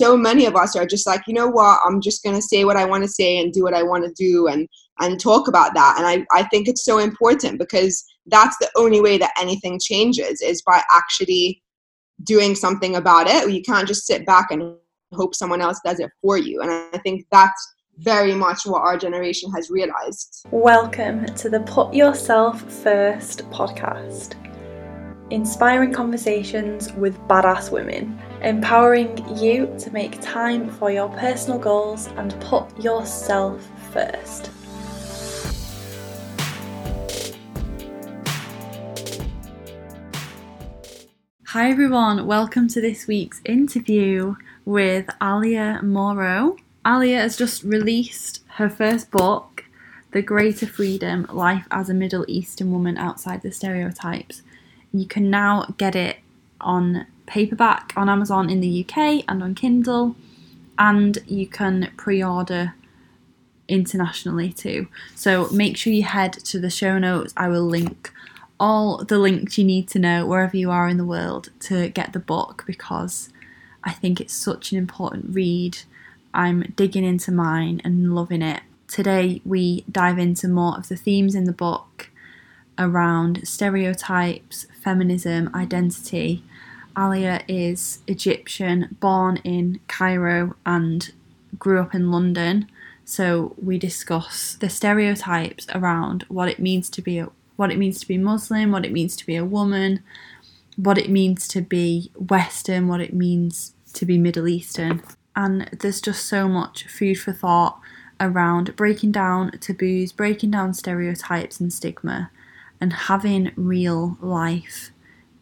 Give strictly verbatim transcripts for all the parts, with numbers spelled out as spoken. so many of us are just like, you know what, I'm just going to say what I want to say and do what I want to do and, and talk about that. And I, I think it's so important because that's the only way that anything changes is by actually doing something about it. You can't just sit back and hope someone else does it for you. And I think that's very much what our generation has realized. Welcome to the Put Yourself First podcast. Inspiring conversations with badass women, empowering you to make time for your personal goals and put yourself first. Hi everyone, welcome to this week's interview with Alya Morrow. Alya has just released her first book, The Greater Freedom: Life as a Middle Eastern Woman Outside the Stereotypes. You can now get it on paperback on Amazon in the U K and on Kindle, and you can pre-order internationally too. So make sure you head to the show notes. I will link all the links you need to know wherever you are in the world to get the book because I think it's such an important read. I'm digging into mine and loving it. Today we dive into more of the themes in the book around stereotypes, feminism, identity. Alya is Egyptian, born in Cairo and grew up in London. So we discuss the stereotypes around what it means to be a, what it means to be Muslim, what it means to be a woman, what it means to be Western, what it means to be Middle Eastern. And there's just so much food for thought around breaking down taboos, breaking down stereotypes and stigma, and having real life,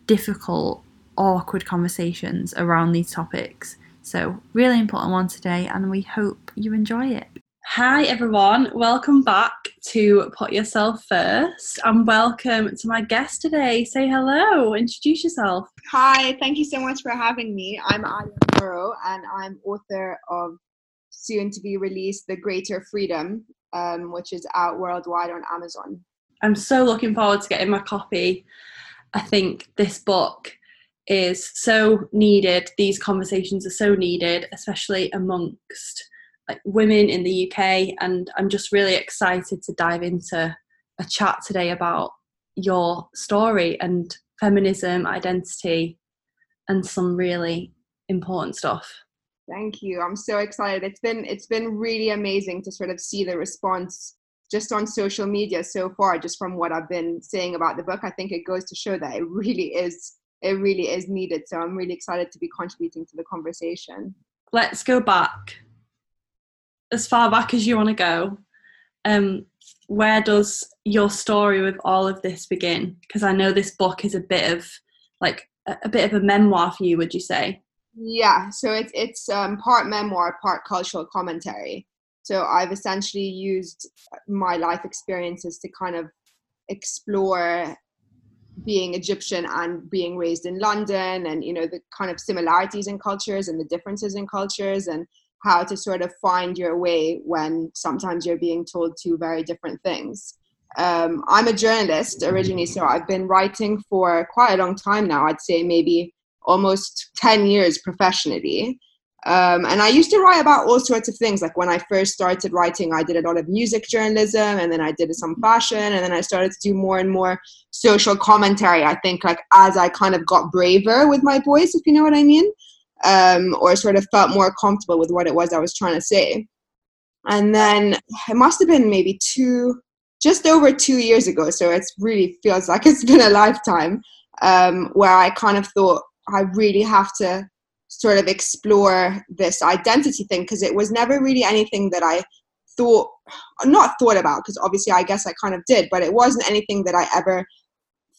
difficult, awkward conversations around these topics. So really important one today, and we hope you enjoy it. Hi everyone, welcome back to Put Yourself First, and welcome to my guest today. Say hello, introduce yourself. Hi, thank you so much for having me. I'm Alya Morrow, and I'm author of soon to be released The Greater Freedom, um, which is out worldwide on Amazon. I'm so looking forward to getting my copy. I think this book is so needed. These conversations are so needed, especially amongst like women in the U K. And I'm just really excited to dive into a chat today about your story and feminism, identity, and some really important stuff. Thank you. I'm so excited. It's been it's been really amazing to sort of see the response just on social media so far, just from what I've been saying about the book. I think it goes to show that it really is, it really is needed. So I'm really excited to be contributing to the conversation. Let's go back as far back as you want to go. Um, where does your story with all of this begin? Because I know this book is a bit of like a, a bit of a memoir for you, would you say? Yeah. So it's it's um, part memoir, part cultural commentary. So I've essentially used my life experiences to kind of explore being Egyptian and being raised in London and, you know, the kind of similarities in cultures and the differences in cultures and how to sort of find your way when sometimes you're being told two very different things. Um, I'm a journalist originally, so I've been writing for quite a long time now. I'd say maybe almost ten years professionally. Um, and I used to write about all sorts of things. Like when I first started writing, I did a lot of music journalism, and then I did some fashion, and then I started to do more and more social commentary, I think, like as I kind of got braver with my voice, if you know what I mean, um, or sort of felt more comfortable with what it was I was trying to say. And then it must have been maybe two, just over two years ago, so it really feels like it's been a lifetime, um, where I kind of thought I really have to sort of explore this identity thing, because it was never really anything that I thought, not thought about, because obviously I guess I kind of did, but it wasn't anything that I ever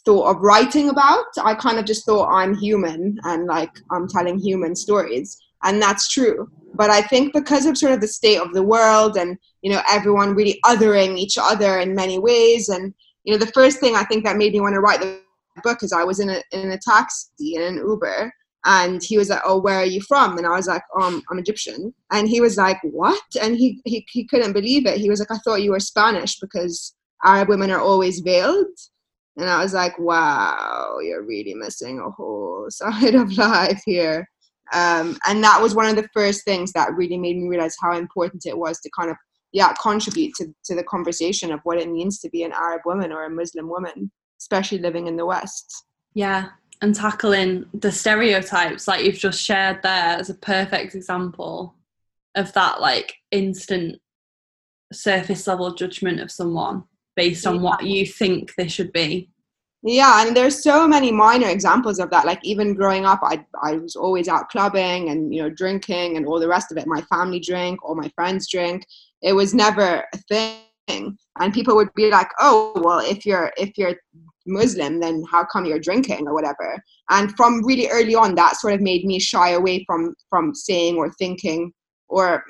thought of writing about. I kind of just thought I'm human and like I'm telling human stories, and that's true. But I think because of sort of the state of the world and, you know, everyone really othering each other in many ways, and, you know, the first thing I think that made me want to write the book is I was in a, in a taxi, in an Uber, and he was like, oh, where are you from? And I was like, um, I'm Egyptian. And he was like, what? And he, he he couldn't believe it. He was like, I thought you were Spanish because Arab women are always veiled. And I was like, wow, you're really missing a whole side of life here. Um, and that was one of the first things that really made me realize how important it was to kind of, yeah, contribute to, to the conversation of what it means to be an Arab woman or a Muslim woman, especially living in the West. Yeah. And tackling the stereotypes like you've just shared there is a perfect example of that, like, instant surface level judgment of someone based on yeah. what you think they should be. Yeah, and there's so many minor examples of that. Like, even growing up, I I was always out clubbing and, you know, drinking and all the rest of it. My family drink, all my friends drink. It was never a thing. And people would be like, oh, well, if you're if you're Muslim, then how come you're drinking or whatever? And from really early on, that sort of made me shy away from from saying or thinking or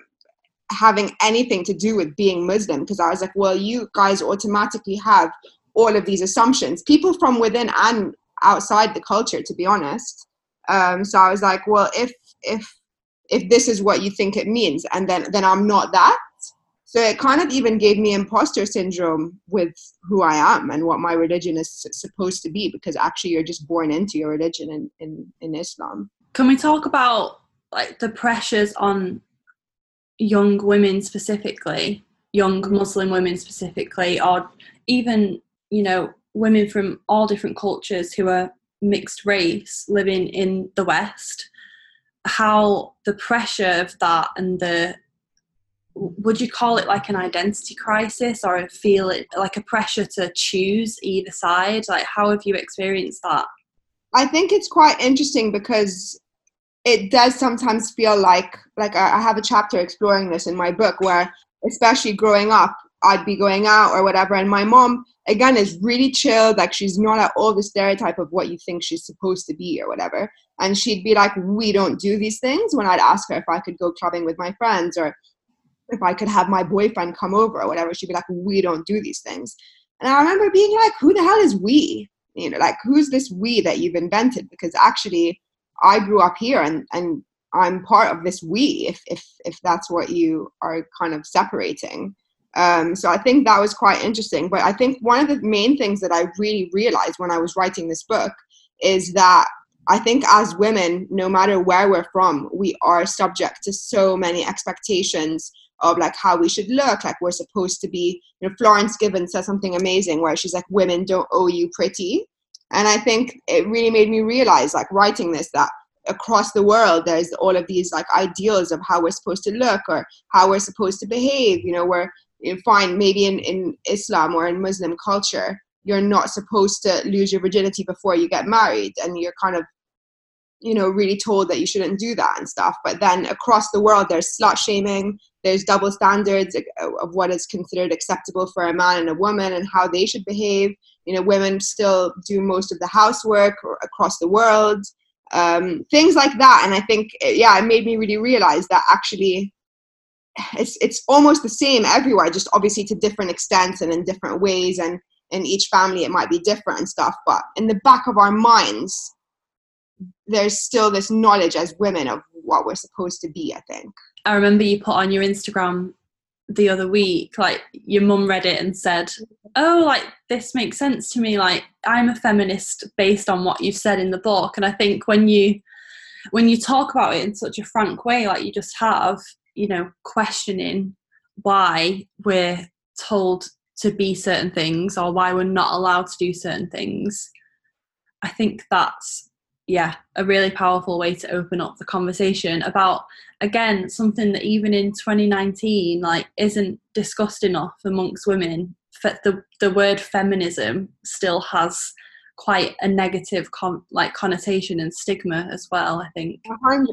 having anything to do with being Muslim, because I was like, well, you guys automatically have all of these assumptions, people from within and outside the culture, to be honest. Um, so I was like, well, if if if this is what you think it means, and then then I'm not that. So it kind of even gave me imposter syndrome with who I am and what my religion is supposed to be, because actually you're just born into your religion in, in, in Islam. Can we talk about, like, the pressures on young women specifically, young Muslim women specifically, or even, you know, women from all different cultures who are mixed race living in the West, how the pressure of that and the, would you call it like an identity crisis, or feel it like a pressure to choose either side? Like, how have you experienced that? I think it's quite interesting because it does sometimes feel like, like I have a chapter exploring this in my book where, especially growing up, I'd be going out or whatever. And my mom, again, is really chilled. Like, she's not at all the stereotype of what you think she's supposed to be or whatever. And she'd be like, we don't do these things, when I'd ask her if I could go clubbing with my friends or if I could have my boyfriend come over or whatever. She'd be like, we don't do these things. And I remember being like, who the hell is we? You know, like, who's this we that you've invented? Because actually I grew up here and, and I'm part of this we, if, if, if that's what you are kind of separating. Um, so I think that was quite interesting. But I think one of the main things that I really realized when I was writing this book is that I think as women, no matter where we're from, we are subject to so many expectations of, like, how we should look, like we're supposed to be. You know, Florence Given says something amazing where she's like, women don't owe you pretty. And I think it really made me realize, like, writing this, that across the world there's all of these, like, ideals of how we're supposed to look or how we're supposed to behave. You know, we're you find maybe in, in Islam or in Muslim culture, you're not supposed to lose your virginity before you get married, and you're kind of, you know, really told that you shouldn't do that and stuff. But then across the world there's slut shaming, there's double standards of what is considered acceptable for a man and a woman and how they should behave. You know, women still do most of the housework across the world, um, things like that. And I think, yeah, it made me really realize that actually it's it's almost the same everywhere, just obviously to different extents and in different ways. And in each family it might be different and stuff. But in the back of our minds, there's still this knowledge as women of what we're supposed to be, I think. I remember you put on your Instagram the other week, like, your mum read it and said, oh, like, this makes sense to me. Like, I'm a feminist based on what you've said in the book. And I think when you, when you talk about it in such a frank way, like you just have, you know, questioning why we're told to be certain things or why we're not allowed to do certain things. I think that's, yeah, a really powerful way to open up the conversation about, again, something that even in twenty nineteen, like, isn't discussed enough amongst women. The the word feminism still has quite a negative con- like connotation and stigma as well, I think.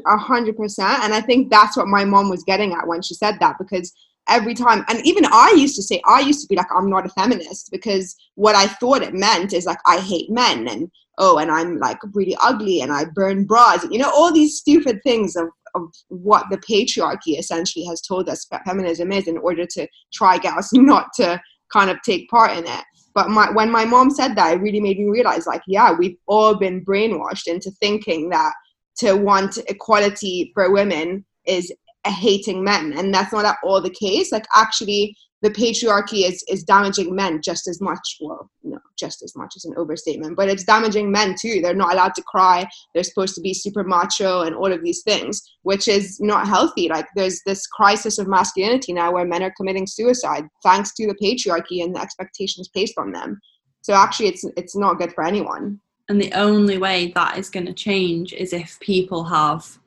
A hundred percent. And I think that's what my mom was getting at when she said that, because every time, and even I used to say, I used to be like, I'm not a feminist, because what I thought it meant is, like, I hate men, and oh, and I'm, like, really ugly, and I burn bras, you know, all these stupid things of, of what the patriarchy essentially has told us feminism is, in order to try get us not to kind of take part in it. But my, when my mom said that, it really made me realize, like, yeah, we've all been brainwashed into thinking that to want equality for women is hating men, and that's not at all the case. Like, actually, the patriarchy is, is damaging men just as much. Well, no, just as much is an overstatement, but it's damaging men too. They're not allowed to cry. They're supposed to be super macho and all of these things, which is not healthy. Like, there's this crisis of masculinity now where men are committing suicide thanks to the patriarchy and the expectations placed on them. So actually it's, it's not good for anyone. And the only way that is going to change is if people have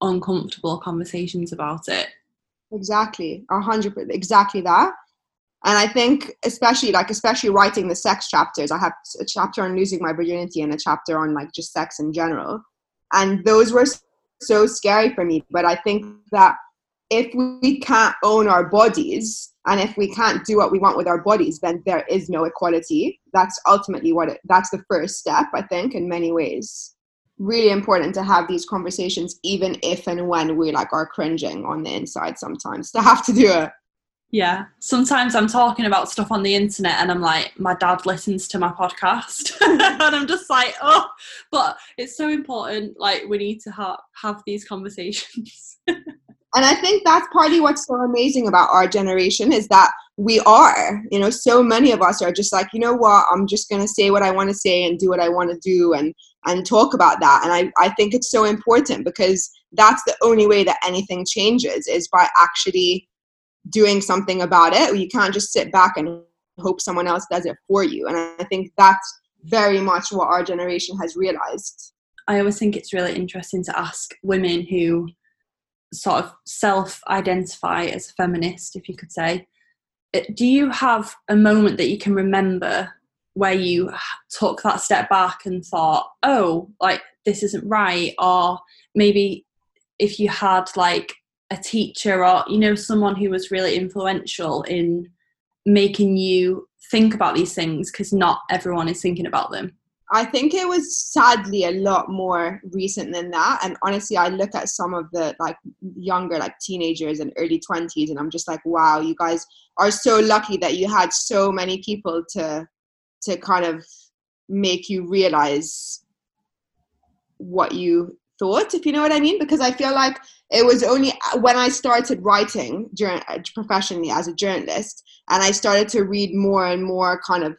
uncomfortable conversations about it. Exactly. A hundred percent. Exactly that. And I think especially like, especially writing the sex chapters, I have a chapter on losing my virginity and a chapter on like just sex in general. And those were so scary for me. But I think that if we can't own our bodies and if we can't do what we want with our bodies, then there is no equality. That's ultimately what it, that's the first step, I think, in many ways. Really important to have these conversations, even if and when we like are cringing on the inside sometimes, to have to do it. Yeah. Sometimes I'm talking about stuff on the internet and I'm like, my dad listens to my podcast and I'm just like, oh, but it's so important. Like, we need to ha- have these conversations. And I think that's partly what's so amazing about our generation is that we are, you know, so many of us are just like, you know what, I'm just going to say what I want to say and do what I want to do and, and talk about that. And I, I think it's so important because that's the only way that anything changes is by actually doing something about it. You can't just sit back and hope someone else does it for you. And I think that's very much what our generation has realized. I always think it's really interesting to ask women who sort of self-identify as a feminist, if you could say, do you have a moment that you can remember where you took that step back and thought, oh, like, this isn't right? Or maybe if you had like a teacher or, you know, someone who was really influential in making you think about these things, because not everyone is thinking about them. I think it was sadly a lot more recent than that. And honestly, I look at some of the like younger, like teenagers and early twenties, and I'm just like, wow, you guys are so lucky that you had so many people to, to kind of make you realize what you thought, if you know what I mean, because I feel like it was only when I started writing during, professionally as a journalist, and I started to read more and more kind of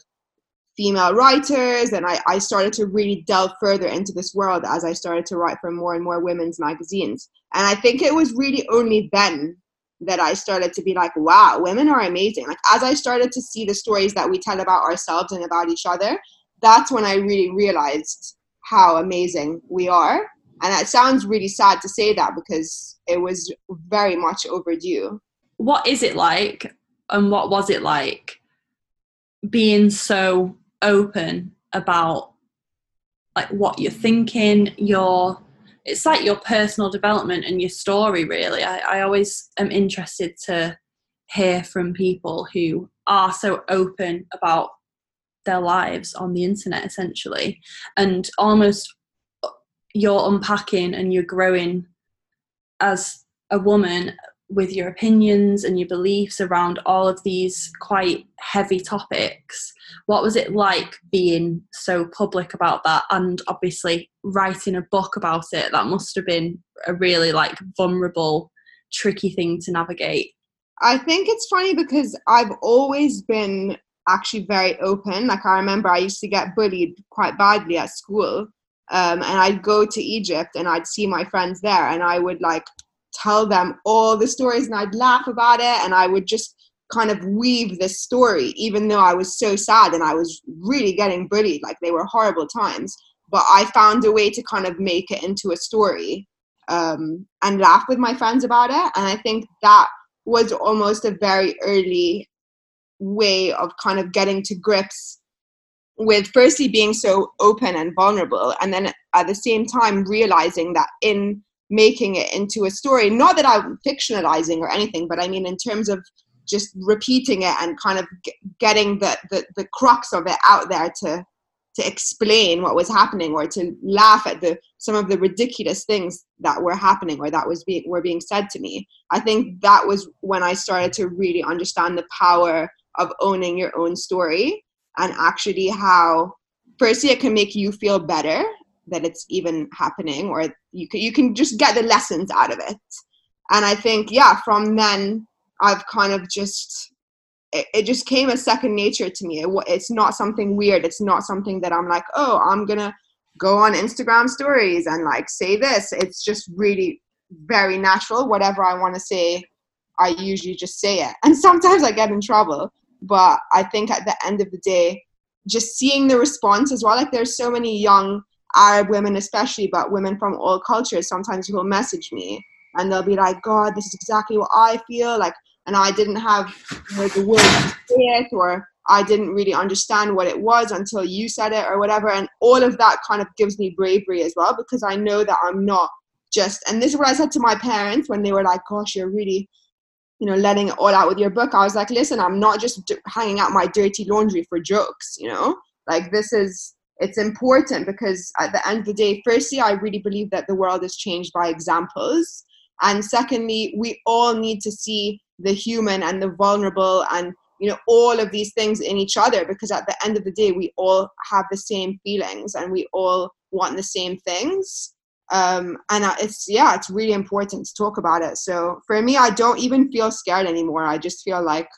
female writers, and I, I started to really delve further into this world as I started to write for more and more women's magazines. And I think it was really only then that I started to be like, wow, women are amazing. Like, as I started to see the stories that we tell about ourselves and about each other, that's when I really realized how amazing we are. And that sounds really sad to say that, because it was very much overdue. What is it like, and what was it like being so open about like what you're thinking, your, it's like your personal development and your story, really. I, I always am interested to hear from people who are so open about their lives on the internet, essentially, and almost you're unpacking and you're growing as a woman with your opinions and your beliefs around all of these quite heavy topics. What was it like being so public about that, and obviously writing a book about it? That must have been a really like vulnerable, tricky thing to navigate. I think it's funny because I've always been actually very open. Like, I remember I used to get bullied quite badly at school, um, and I'd go to Egypt and I'd see my friends there, and I would like tell them all the stories, and I'd laugh about it, and I would just kind of weave this story, even though I was so sad and I was really getting bullied. Like, they were horrible times, but I found a way to kind of make it into a story um, and laugh with my friends about it. And I think that was almost a very early way of kind of getting to grips with firstly being so open and vulnerable, and then at the same time realizing that in making it into a story, not that I'm fictionalizing or anything, but I mean in terms of just repeating it and kind of g- getting the, the the crux of it out there to to explain what was happening, or to laugh at the some of the ridiculous things that were happening or that was being were being said to me. I think that was when I started to really understand the power of owning your own story, and actually how firstly it can make you feel better that it's even happening, or you can, you can just get the lessons out of it. And I think, yeah, from then I've kind of just it, it just came as second nature to me. It, it's not something weird. It's not something that I'm like, oh, I'm going to go on Instagram stories and like say this. It's just really very natural. Whatever I want to say, I usually just say it. And sometimes I get in trouble. But I think at the end of the day, just seeing the response as well, like there's so many young Arab women especially, but women from all cultures sometimes who will message me and they'll be like, God, this is exactly what I feel like, and I didn't have you know, the words to say it, or I didn't really understand what it was until you said it or whatever. And all of that kind of gives me bravery as well, because I know that I'm not just, and this is what I said to my parents when they were like, gosh, you're really, you know, letting it all out with your book. I was like, listen, I'm not just d- hanging out my dirty laundry for jokes, you know, like this is, it's important, because at the end of the day, firstly, I really believe that the world is changed by examples. And secondly, we all need to see the human and the vulnerable and, you know, all of these things in each other, because at the end of the day, we all have the same feelings and we all want the same things. Um, and it's, yeah, it's really important to talk about it. So for me, I don't even feel scared anymore. I just feel like,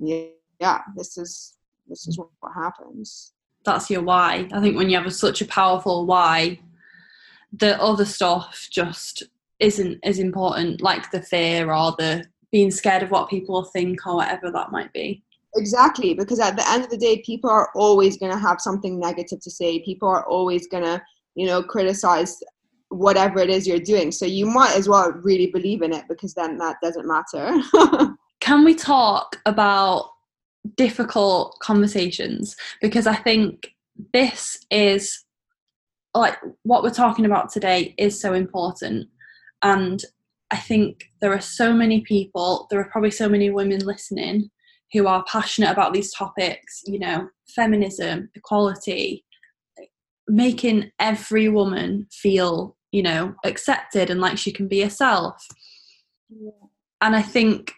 yeah, yeah this is, this is what, what happens. That's your why. I think when you have a, such a powerful why, the other stuff just isn't as important, like the fear or the being scared of what people think or whatever that might be. Exactly. Because at the end of the day, people are always going to have something negative to say. People are always going to, you know, criticize whatever it is you're doing, so you might as well really believe in it, because then that doesn't matter. Can we talk about difficult conversations? Because I think this is like what we're talking about today is so important, and I think there are so many people, there are probably so many women listening who are passionate about these topics, you know, feminism, equality, making every woman feel, you know, accepted and like she can be herself. Yeah. And I think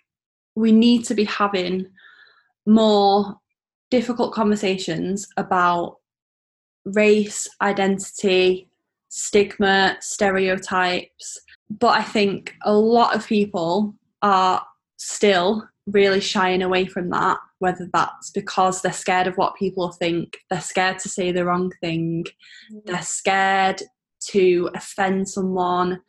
we need to be having more difficult conversations about race, identity, stigma, stereotypes. But I think a lot of people are still really shying away from that, whether that's because they're scared of what people think, they're scared to say the wrong thing, mm. they're scared to offend someone.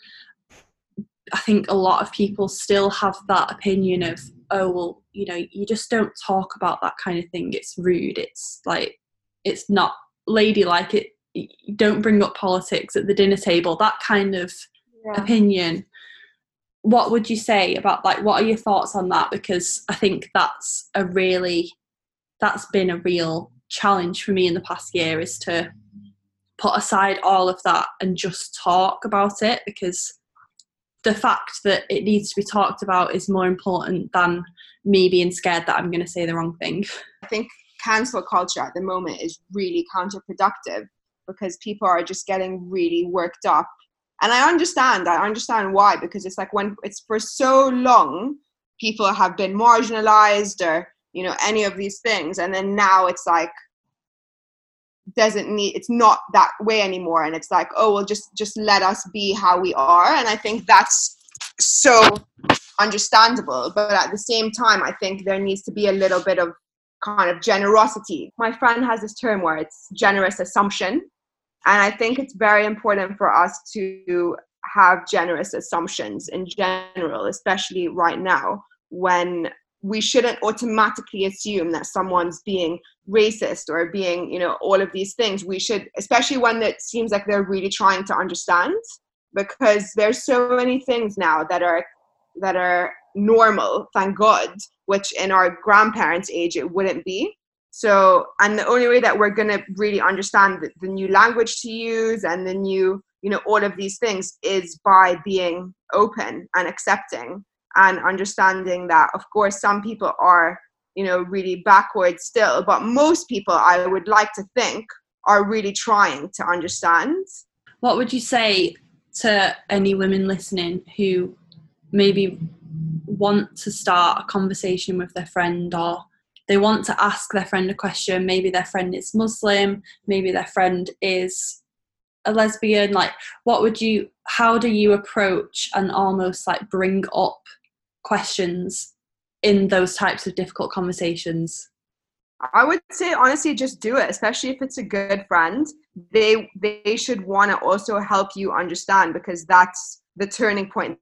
I think a lot of people still have that opinion of, oh, well, you know, you just don't talk about that kind of thing. It's rude. It's like, it's not ladylike. It, you don't bring up politics at the dinner table, that kind of yeah. opinion. What would you say about, like, what are your thoughts on that? Because I think that's a really, that's been a real challenge for me in the past year, is to put aside all of that and just talk about it, because the fact that it needs to be talked about is more important than me being scared that I'm going to say the wrong thing. I think cancel culture at the moment is really counterproductive, because people are just getting really worked up. And I understand, I understand why, because it's like when it's for so long, people have been marginalized or, you know, any of these things. And then now it's like, doesn't need, it's not that way anymore. And it's like, oh, well, just, just let us be how we are. And I think that's so understandable. But at the same time, I think there needs to be a little bit of kind of generosity. My friend has this term where it's generous assumption. And I think it's very important for us to have generous assumptions in general, especially right now, when we shouldn't automatically assume that someone's being racist or being, you know, all of these things. We should, especially when it seems like they're really trying to understand, because there's so many things now that are that are normal, thank God, which in our grandparents' age it wouldn't be. So, and the only way that we're going to really understand the, the new language to use and the new, you know, all of these things is by being open and accepting and understanding that, of course, some people are, you know, really backward still, but most people, I would like to think, are really trying to understand. What would you say to any women listening who maybe want to start a conversation with their friend, or they want to ask their friend a question? Maybe their friend is Muslim, maybe their friend is a lesbian. Like, what would you, how do you approach and almost like bring up questions in those types of difficult conversations? I would say, honestly, just do it, especially if it's a good friend. They they should want to also help you understand, because that's the turning point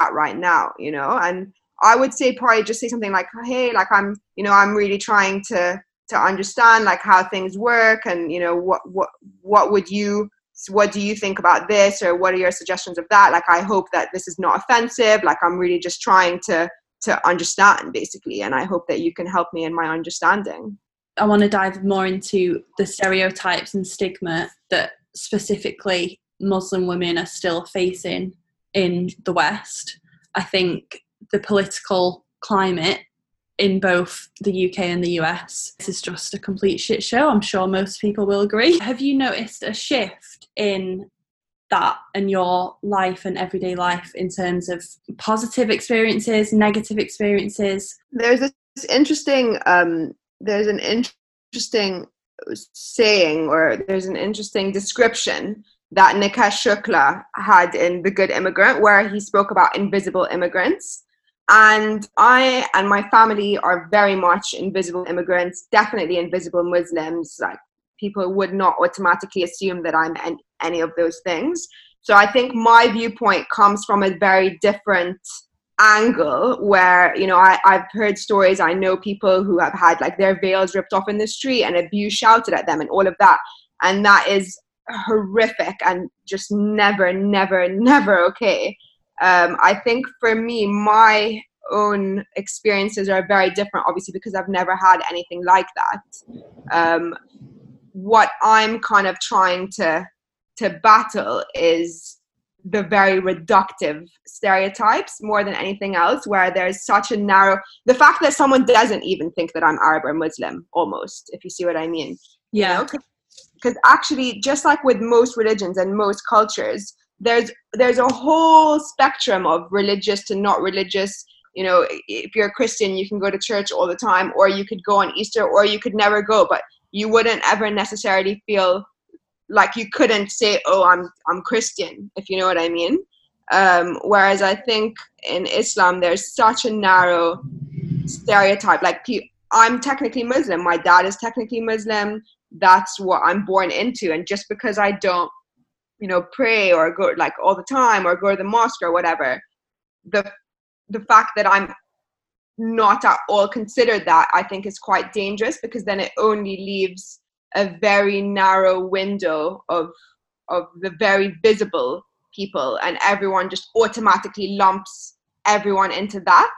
at right now, you know. And I would say probably just say something like, hey, like I'm, you know, I'm really trying to to understand like how things work, and, you know, what what what would you, what do you think about this, or what are your suggestions of that? Like, I hope that this is not offensive. Like, I'm really just trying to to understand, basically, and I hope that you can help me in my understanding. I want to dive more into the stereotypes and stigma that specifically Muslim women are still facing in the West. I think the political climate in both the U K and the U S is just a complete shit show. I'm sure most people will agree. Have you noticed a shift in that and your life and everyday life in terms of positive experiences, negative experiences? There's this interesting, um, there's an interesting saying, or there's an interesting description that Nikesh Shukla had in The Good Immigrant, where he spoke about invisible immigrants. And I and my family are very much invisible immigrants, definitely invisible Muslims. Like, people would not automatically assume that I'm an any of those things. So I think my viewpoint comes from a very different angle, where, you know, I, I've heard stories, I know people who have had like their veils ripped off in the street and abuse shouted at them and all of that. And that is horrific and just never, never, never okay. Um, I think for me, my own experiences are very different, obviously, because I've never had anything like that. Um, what I'm kind of trying to to battle is the very reductive stereotypes more than anything else, where there's such a narrow, the fact that someone doesn't even think that I'm Arab or Muslim, almost, if you see what I mean. Yeah. Because you know? Actually, just like with most religions and most cultures, there's there's a whole spectrum of religious to not religious. You know, if you're a Christian, you can go to church all the time, or you could go on Easter, or you could never go, but you wouldn't ever necessarily feel like you couldn't say, oh, I'm I'm Christian, if you know what I mean. Um, whereas I think in Islam, there's such a narrow stereotype. Like, I'm technically Muslim. My dad is technically Muslim. That's what I'm born into. And just because I don't, you know, pray or go like all the time or go to the mosque or whatever, the the fact that I'm not at all considered that, I think, is quite dangerous, because then it only leaves a very narrow window of of the very visible people, and everyone just automatically lumps everyone into that,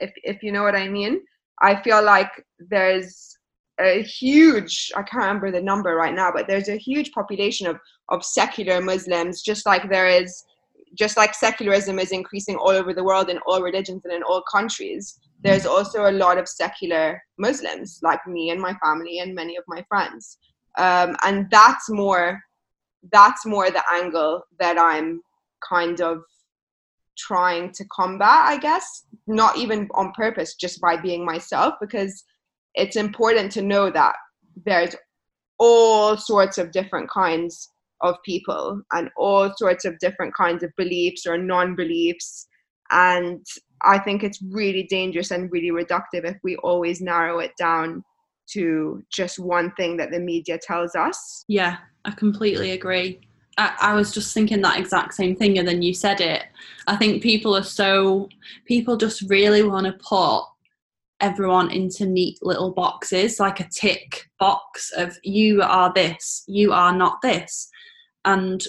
if if you know what I mean. I feel like there's a huge, I can't remember the number right now, but there's a huge population of of secular Muslims, just like there is, just like secularism is increasing all over the world in all religions and in all countries. There's also a lot of secular Muslims like me and my family and many of my friends. Um, and that's more, that's more the angle that I'm kind of trying to combat, I guess, not even on purpose, just by being myself, because it's important to know that there's all sorts of different kinds of people and all sorts of different kinds of beliefs or non-beliefs. And I think it's really dangerous and really reductive if we always narrow it down to just one thing that the media tells us. Yeah, I completely agree. I, I was just thinking that exact same thing, and then you said it. I think people are so, people just really want to put everyone into neat little boxes, like a tick box of you are this, you are not this. And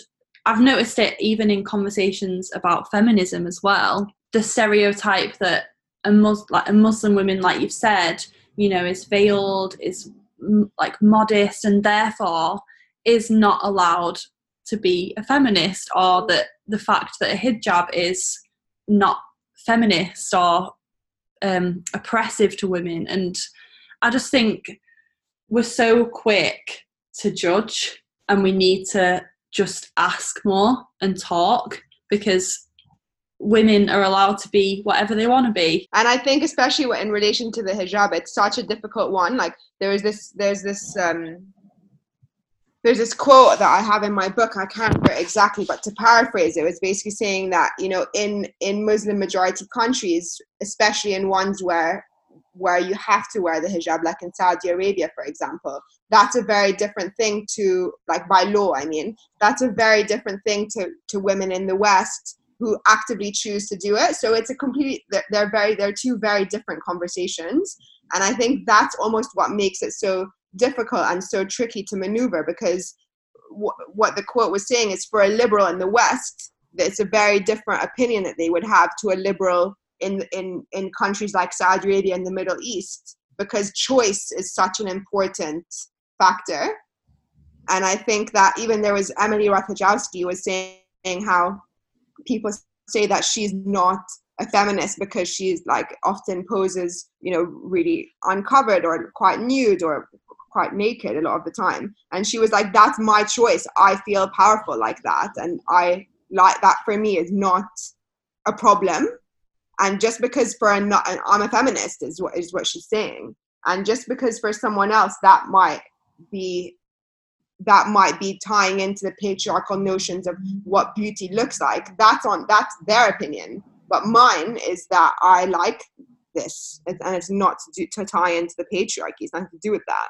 I've noticed it even in conversations about feminism as well. The stereotype that a, Mus- like a Muslim woman, like you've said, you know, is veiled, is m- like modest, and therefore is not allowed to be a feminist, or that the fact that a hijab is not feminist or um, oppressive to women. And I just think we're so quick to judge, and we need to just ask more and talk, because women are allowed to be whatever they want to be. And I think especially in relation to the hijab, it's such a difficult one. Like, there is this, there's this um, there's this quote that I have in my book, I can't remember exactly, but to paraphrase it, it was basically saying that, you know, in, in Muslim majority countries, especially in ones where where you have to wear the hijab, like in Saudi Arabia, for example, that's a very different thing to, like by law, I mean, that's a very different thing to, to women in the West who actively choose to do it. So it's a complete, they're very, they're two very different conversations. And I think that's almost what makes it so difficult and so tricky to maneuver, because w- what the quote was saying is, for a liberal in the West, it's a very different opinion that they would have to a liberal in in in countries like Saudi Arabia and the Middle East, because choice is such an important factor. And I think that even there was Emily Ratajkowski was saying how people say that she's not a feminist because she's like often poses, you know, really uncovered or quite nude or quite naked a lot of the time. And she was like, that's my choice. I feel powerful like that. And I like that, for me, is not a problem. And just because for a not, and I'm a feminist is what is what she's saying. And just because for someone else that might be that might be tying into the patriarchal notions of what beauty looks like, that's on that's their opinion. But mine is that I like this, and it's not to, do, to tie into the patriarchy. It's nothing to do with that.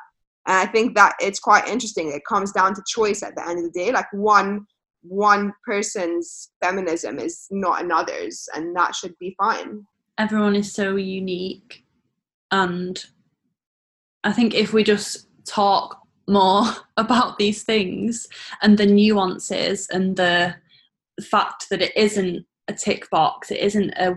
And I think that it's quite interesting. It comes down to choice at the end of the day. Like one. one person's feminism is not another's, and that should be fine. Everyone is so unique, and I think if we just talk more about these things and the nuances and the fact that it isn't a tick box, it isn't a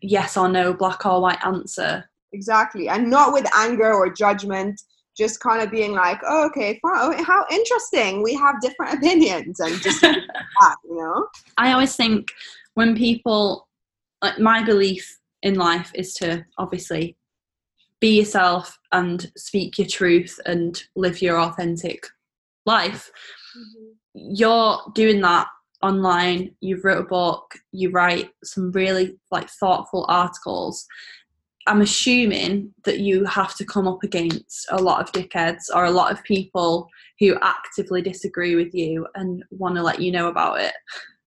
yes or no, black or white answer. Exactly. And not with anger or judgment, just kind of being like, oh, okay, fine. How interesting. We have different opinions, and just like that, you know? I always think when people, like, my belief in life is to obviously be yourself and speak your truth and live your authentic life. Mm-hmm. You're doing that online. You've wrote a book. You write some really like thoughtful articles. I'm assuming that you have to come up against a lot of dickheads or a lot of people who actively disagree with you and want to let you know about it.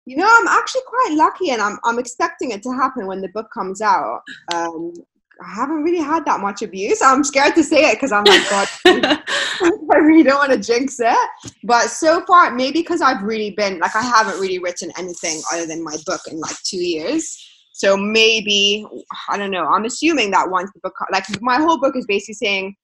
You know, I'm actually quite lucky, and I'm I'm expecting it to happen when the book comes out. Um, I haven't really had that much abuse. I'm scared to say it because I'm like, God, I really don't want to jinx it. But so far, maybe because I've really been, like, I haven't really written anything other than my book in like two years. So maybe, I don't know, I'm assuming that once the book, like my whole book is basically saying,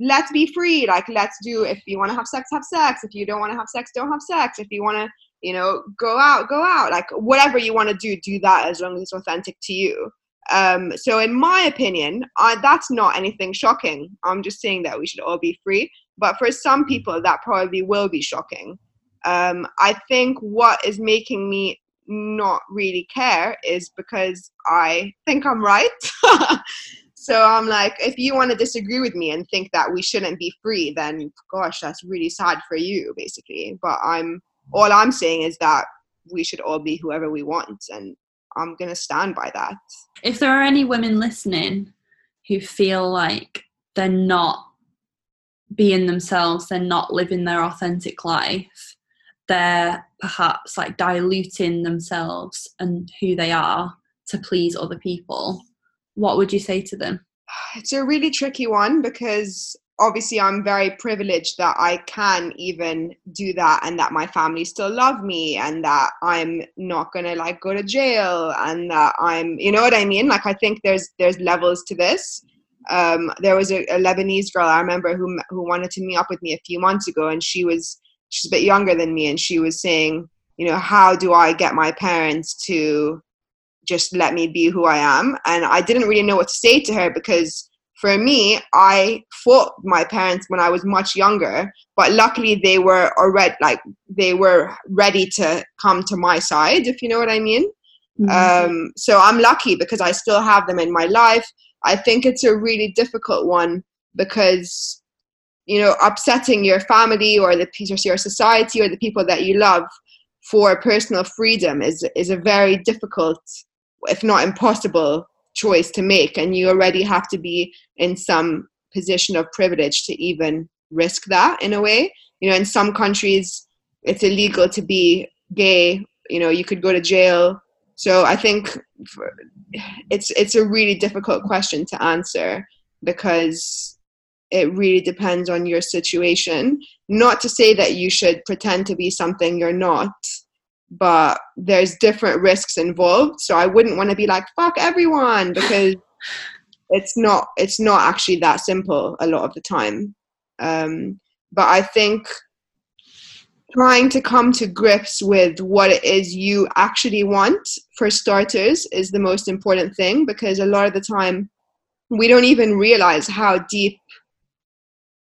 let's be free. Like, let's do, if you want to have sex, have sex. If you don't want to have sex, don't have sex. If you want to, you know, go out, go out. Like whatever you want to do, do that, as long as it's authentic to you. Um, so in my opinion, I, that's not anything shocking. I'm just saying that we should all be free. But for some people, that probably will be shocking. Um, I think what is making me not really care is because I think I'm right. So I'm like, if you want to disagree with me and think that we shouldn't be free, then gosh, that's really sad for you, basically. But I'm all I'm saying is that we should all be whoever we want, and I'm gonna stand by that. If there are any women listening who feel like they're not being themselves, they're not living their authentic life, they're perhaps like diluting themselves and who they are to please other people, what would you say to them? It's a really tricky one, because obviously I'm very privileged that I can even do that, and that my family still love me, and that I'm not gonna like go to jail, and that I'm, you know what I mean? Like I think there's there's levels to this. Um, there was a, a Lebanese girl I remember who who wanted to meet up with me a few months ago, and she was she's a bit younger than me, and she was saying, you know, how do I get my parents to just let me be who I am? And I didn't really know what to say to her, because for me, I fought my parents when I was much younger, but luckily they were already like they were ready to come to my side, if you know what I mean. Mm-hmm. Um, so I'm lucky because I still have them in my life. I think it's a really difficult one, because you know, upsetting your family or the your society or the people that you love for personal freedom is is a very difficult, if not impossible, choice to make. And you already have to be in some position of privilege to even risk that in a way. You know, in some countries, it's illegal to be gay. You know, you could go to jail. So I think for, it's it's a really difficult question to answer, because it really depends on your situation. Not to say that you should pretend to be something you're not, but there's different risks involved. So I wouldn't want to be like, fuck everyone, because it's not it's not actually that simple a lot of the time. Um, but I think trying to come to grips with what it is you actually want, for starters, is the most important thing, because a lot of the time we don't even realize how deep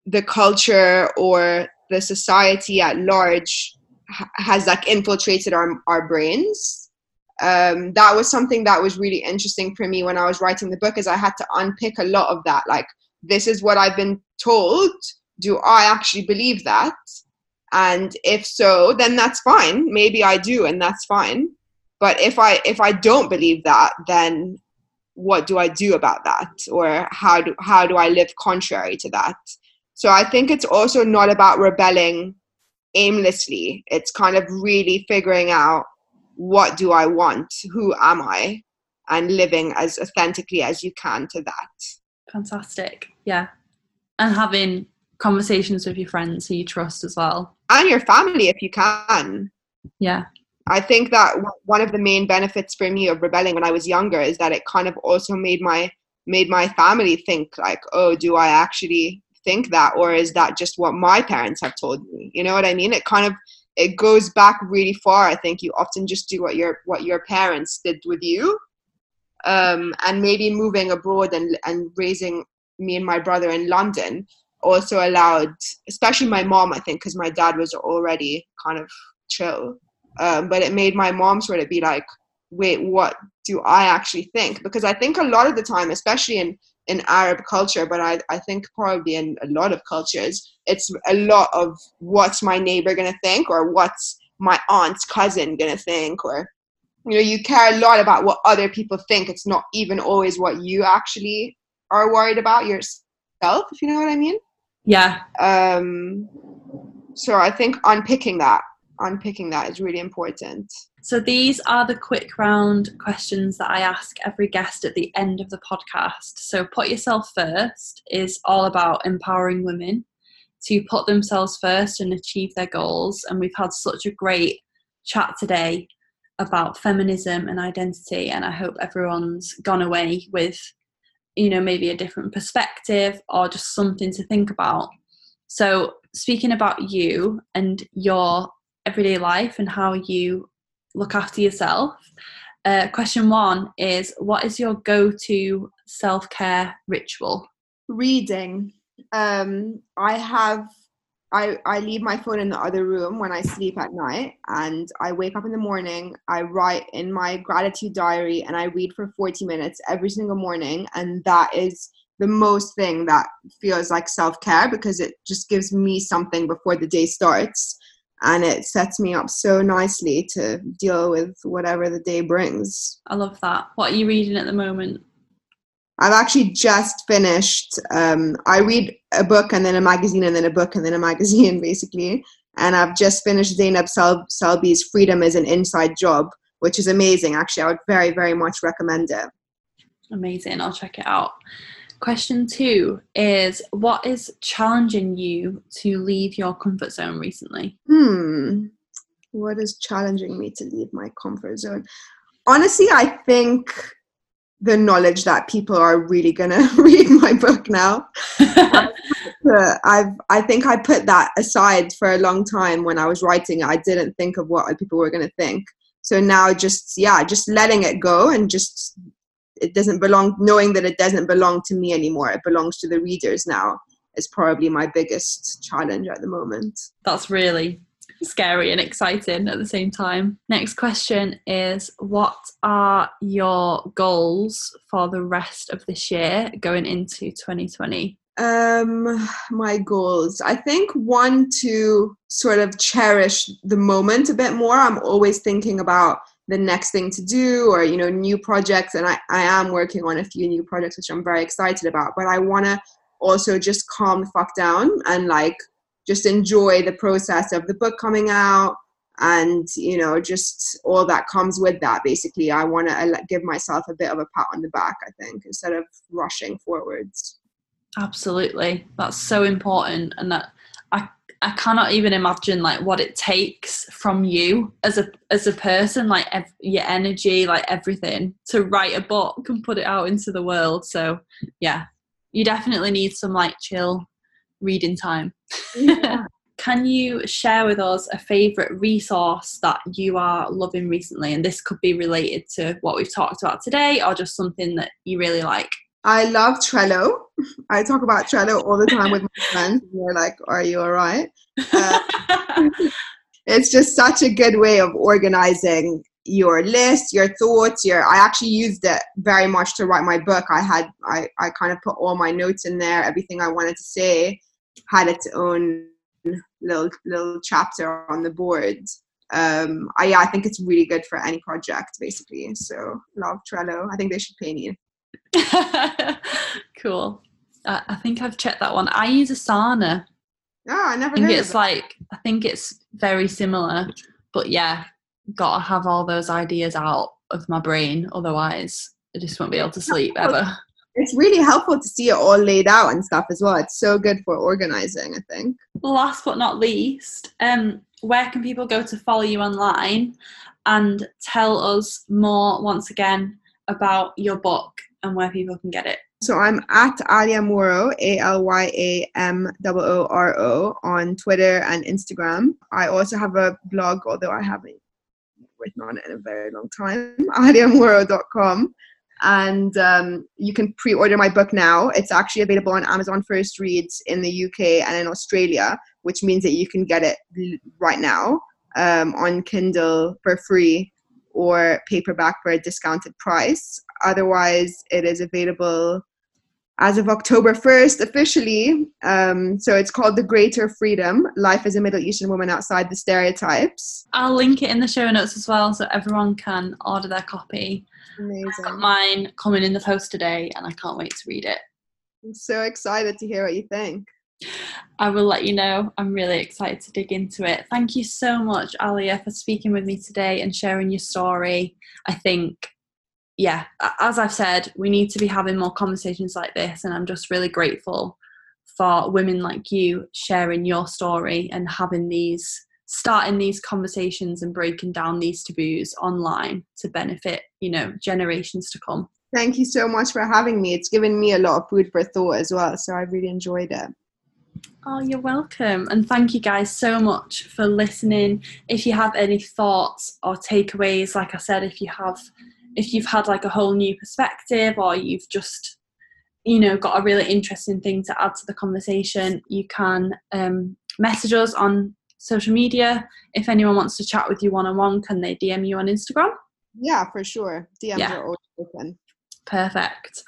the culture or the society at large has like infiltrated our, our brains. Um, that was something that was really interesting for me when I was writing the book, is I had to unpick a lot of that. Like, this is what I've been told. Do I actually believe that? And if so, then that's fine. Maybe I do, and that's fine. But if I if I don't believe that, then what do I do about that? Or how do how do I live contrary to that? So I think it's also not about rebelling aimlessly. It's kind of really figuring out, what do I want? Who am I? And living as authentically as you can to that. Fantastic. Yeah. And having conversations with your friends who you trust as well. And your family if you can. Yeah. I think that one of the main benefits for me of rebelling when I was younger is that it kind of also made my made my family think like, oh, do I actually think that, or is that just what my parents have told me? You know what I mean? It kind of it goes back really far. I think you often just do what your what your parents did with you. Um, and maybe moving abroad and and raising me and my brother in London also allowed, especially my mom, I think, because my dad was already kind of chill. Um, but it made my mom sort of be like, wait, what do I actually think? Because I think a lot of the time, especially in in Arab culture, but I, I think probably in a lot of cultures, it's a lot of what's my neighbor going to think, or what's my aunt's cousin going to think, or, you know, you care a lot about what other people think. It's not even always what you actually are worried about yourself, if you know what I mean. Yeah. Um, so I think unpicking that, unpicking that is really important. So these are the quick round questions that I ask every guest at the end of the podcast. So Put Yourself First is all about empowering women to put themselves first and achieve their goals. And we've had such a great chat today about feminism and identity. And I hope everyone's gone away with, you know, maybe a different perspective or just something to think about. So speaking about you and your everyday life and how you look after yourself, uh, question one is, what is your go-to self-care ritual? Reading. Um, I have, I, I leave my phone in the other room when I sleep at night, and I wake up in the morning, I write in my gratitude diary, and I read for forty minutes every single morning. And that is the most thing that feels like self-care, because it just gives me something before the day starts. And it sets me up so nicely to deal with whatever the day brings. I love that. What are you reading at the moment? I've actually just finished. Um, I read a book and then a magazine and then a book and then a magazine, basically. And I've just finished Zainab Sel- Selby's Freedom Is an Inside Job, which is amazing. Actually, I would very, very much recommend it. Amazing. I'll check it out. Question two is, what is challenging you to leave your comfort zone recently? Hmm. What is challenging me to leave my comfort zone? Honestly, I think the knowledge that people are really going to read my book now. I've, I think I put that aside for a long time when I was writing. I didn't think of what people were going to think. So now just, yeah, just letting it go and just... it doesn't belong, knowing that it doesn't belong to me anymore. It belongs to the readers now, is probably my biggest challenge at the moment. That's really scary and exciting at the same time. Next question is, what are your goals for the rest of this year going into twenty twenty? Um, my goals. I think one, to sort of cherish the moment a bit more. I'm always thinking about the next thing to do, or, you know, new projects. And I, I am working on a few new projects, which I'm very excited about, but I want to also just calm the fuck down and like just enjoy the process of the book coming out and, you know, just all that comes with that. Basically, I want to give myself a bit of a pat on the back, I think, instead of rushing forwards. Absolutely. That's so important. And that I, I cannot even imagine like what it takes from you as a, as a person, like ev- your energy, like everything, to write a book and put it out into the world. So yeah, you definitely need some like chill reading time. Yeah. Can you share with us a favourite resource that you are loving recently? And this could be related to what we've talked about today or just something that you really like. I love Trello. I talk about Trello all the time with my friends. They're like, are you all right? Uh, it's just such a good way of organizing your list, your thoughts. Your I actually used it very much to write my book. I had I, I kind of put all my notes in there. Everything I wanted to say had its own little little chapter on the board. Um, I, yeah, I think it's really good for any project, basically. So love Trello. I think they should pay me. Cool. Uh, I think I've checked that one. I use Asana. Oh, I never I think heard it's of it. Like I think it's very similar, but yeah, gotta have all those ideas out of my brain, otherwise I just won't be able to sleep ever. It's really helpful to see it all laid out and stuff as well. It's so good for organizing, I think. Last but not least, um where can people go to follow you online and tell us more once again about your book and where people can get it? So I'm at Alya Morrow, A L Y A M O O R O, on Twitter and Instagram. I also have a blog, although I haven't written on it in a very long time, alya morrow dot com. And um, you can pre-order my book now. It's actually available on Amazon First Reads in the U K and in Australia, which means that you can get it right now um, on Kindle for free or paperback for a discounted price. Otherwise, it is available as of October first officially. Um, so it's called The Greater Freedom: Life as a Middle Eastern Woman Outside the Stereotypes. I'll link it in the show notes as well, so everyone can order their copy. Amazing. I've got mine coming in the post today, and I can't wait to read it. I'm so excited to hear what you think. I will let you know. I'm really excited to dig into it. Thank you so much, Alya, for speaking with me today and sharing your story. I think, yeah, as I've said, we need to be having more conversations like this, and I'm just really grateful for women like you sharing your story and having these, starting these conversations and breaking down these taboos online to benefit, you know, generations to come. Thank you so much for having me. It's given me a lot of food for thought as well, so I really enjoyed it. Oh, you're welcome. And thank you guys so much for listening. If you have any thoughts or takeaways, like I said, if you have, if you've had like a whole new perspective, or you've just, you know, got a really interesting thing to add to the conversation, you can um, message us on social media. If anyone wants to chat with you one-on-one, can they D M you on Instagram? Yeah, for sure. D Ms yeah. are always open. Perfect.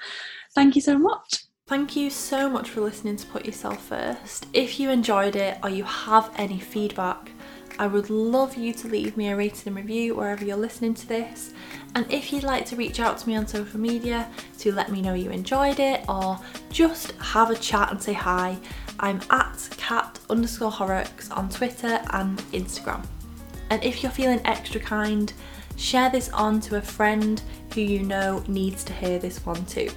Thank you so much. Thank you so much for listening to Put Yourself First. If you enjoyed it or you have any feedback, I would love you to leave me a rating and review wherever you're listening to this. And if you'd like to reach out to me on social media to let me know you enjoyed it or just have a chat and say hi, I'm at cat underscore horrocks on Twitter and Instagram. And if you're feeling extra kind, share this on to a friend who you know needs to hear this one too.